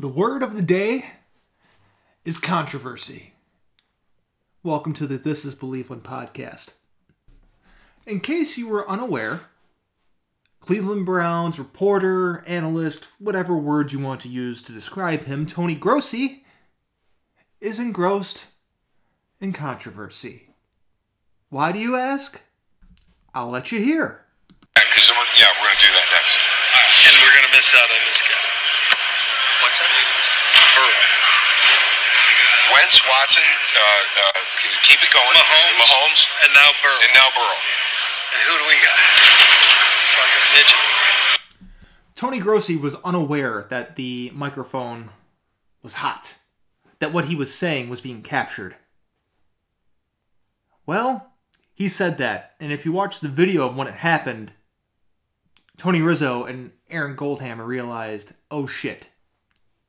The word of the day is controversy. Welcome to the This Is Cleveland podcast. In case you were unaware, Cleveland Browns reporter, analyst, whatever word you want to use to describe him, Tony Grossi, is engrossed in controversy. Why do you ask? I'll let you hear. Yeah, we're going to do that next. And we're going to miss out on this guy. What's that? Burrow. Wentz, Watson, keep it going. Mahomes. And now Burrow. And who do we got? Fucking midget. Tony Grossi was unaware that the microphone was hot. That what he was saying was being captured. Well, he said that. And if you watch the video of when it happened, Tony Rizzo and Aaron Goldhammer realized, oh shit.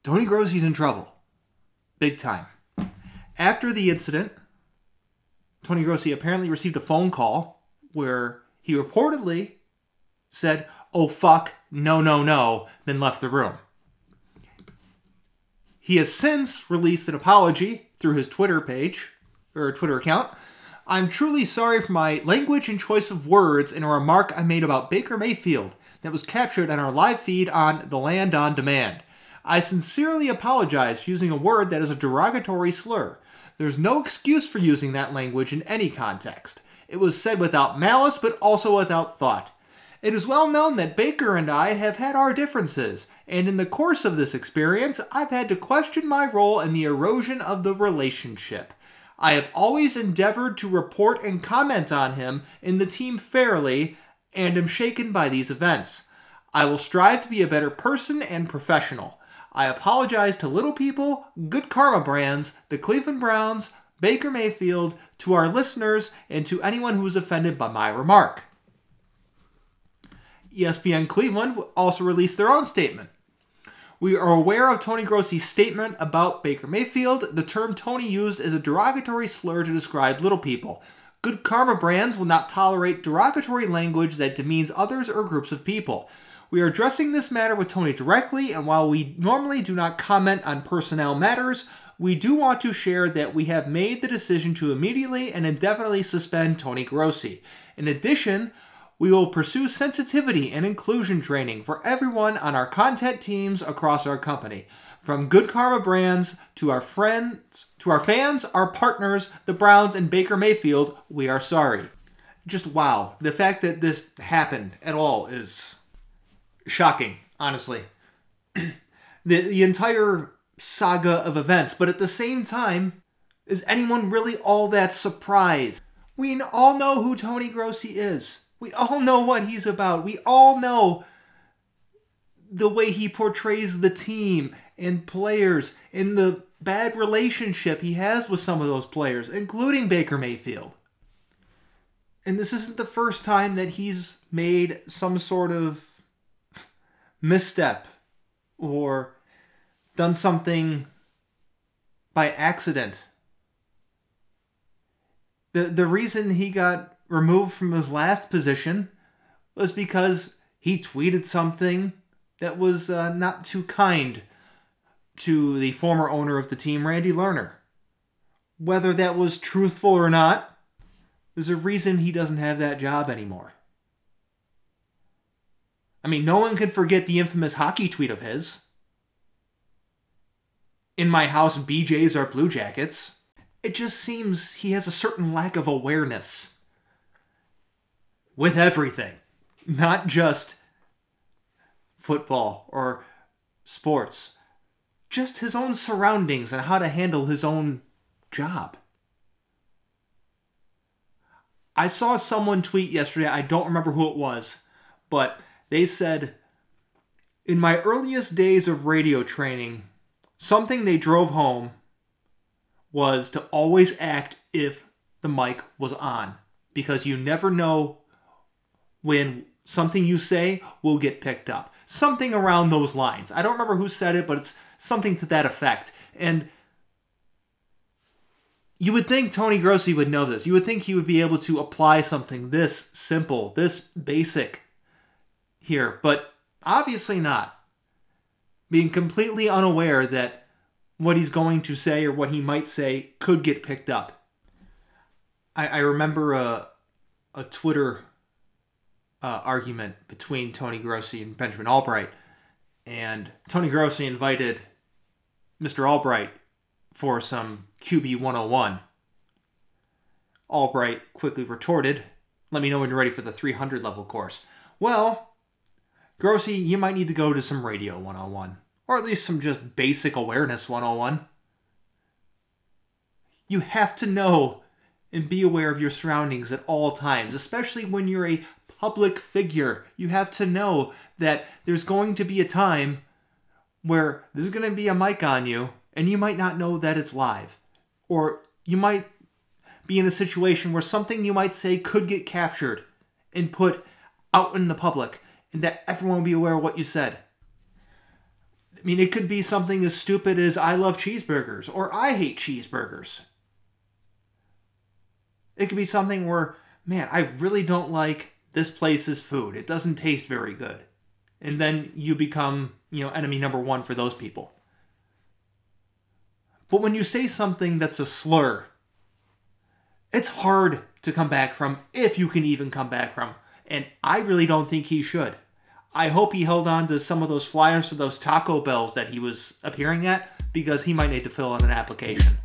Tony Grossi's in trouble. Big time. After the incident, Tony Grossi apparently received a phone call where he reportedly said, oh fuck, no, then left the room. He has since released an apology through his Twitter page, or Twitter account. I'm truly sorry for my language and choice of words in a remark I made about Baker Mayfield that was captured on our live feed on The Land on Demand. I sincerely apologize for using a word that is a derogatory slur. There's no excuse for using that language in any context. It was said without malice, but also without thought. It is well known that Baker and I have had our differences, and in the course of this experience, I've had to question my role in the erosion of the relationship. I have always endeavored to report and comment on him and the team fairly, and am shaken by these events. I will strive to be a better person and professional. I apologize to Little People, Good Karma Brands, the Cleveland Browns, Baker Mayfield, to our listeners, and to anyone who was offended by my remark. ESPN Cleveland also released their own statement. We are aware of Tony Grossi's statement about Baker Mayfield. The term Tony used is a derogatory slur to describe Little People. Good Karma Brands will not tolerate derogatory language that demeans others or groups of people. We are addressing this matter with Tony directly, and while we normally do not comment on personnel matters, we do want to share that we have made the decision to immediately and indefinitely suspend Tony Grossi. In addition, we will pursue sensitivity and inclusion training for everyone on our content teams across our company, from Good Karma Brands to our friends, to our fans, our partners, the Browns, and Baker Mayfield. We are sorry. Just wow. The fact that this happened at all is shocking, honestly. The entire saga of events, but at the same time, is anyone really all that surprised? We all know who Tony Grossi is. We all know what he's about. We all know the way he portrays the team and players and the bad relationship he has with some of those players, including Baker Mayfield. And this isn't the first time that he's made some sort of misstep or done something by accident. The reason he got removed from his last position was because he tweeted something that was not too kind to the former owner of the team, Randy Lerner. Whether that was truthful or not, there's a reason he doesn't have that job anymore. I mean, no one can forget the infamous hockey tweet of his. In my house, BJs are Blue Jackets. It just seems he has a certain lack of awareness. With everything. Not just football or sports. Just his own surroundings and how to handle his own job. I saw someone tweet yesterday, I don't remember who it was, but they said, in my earliest days of radio training, something they drove home was to always act if the mic was on, because you never know when something you say will get picked up. Something around those lines. I don't remember who said it, but it's something to that effect. And you would think Tony Grossi would know this. You would think he would be able to apply something this simple, this basic here, but obviously not. being completely unaware that what he's going to say or what he might say could get picked up. I remember a Twitter argument between Tony Grossi and Benjamin Albright, and Tony Grossi invited Mr. Albright for some QB 101. Albright quickly retorted, "Let me know when you're ready for the 300 level course." Well, Grossi, you might need to go to some Radio 101, or at least some just basic awareness 101. You have to know and be aware of your surroundings at all times, especially when you're a public figure. You have to know that there's going to be a time where there's going to be a mic on you, and you might not know that it's live. Or you might be in a situation where something you might say could get captured and put out in the public, and that everyone will be aware of what you said. I mean, it could be something as stupid as "I love cheeseburgers" or "I hate cheeseburgers." It could be something where, man, I really don't like this place's food. It doesn't taste very good. And then you become, enemy number one for those people. But when you say something that's a slur, it's hard to come back from, if you can even come back from. And I really don't think he should. I hope he held on to some of those flyers to those Taco Bells that he was appearing at, because he might need to fill in an application.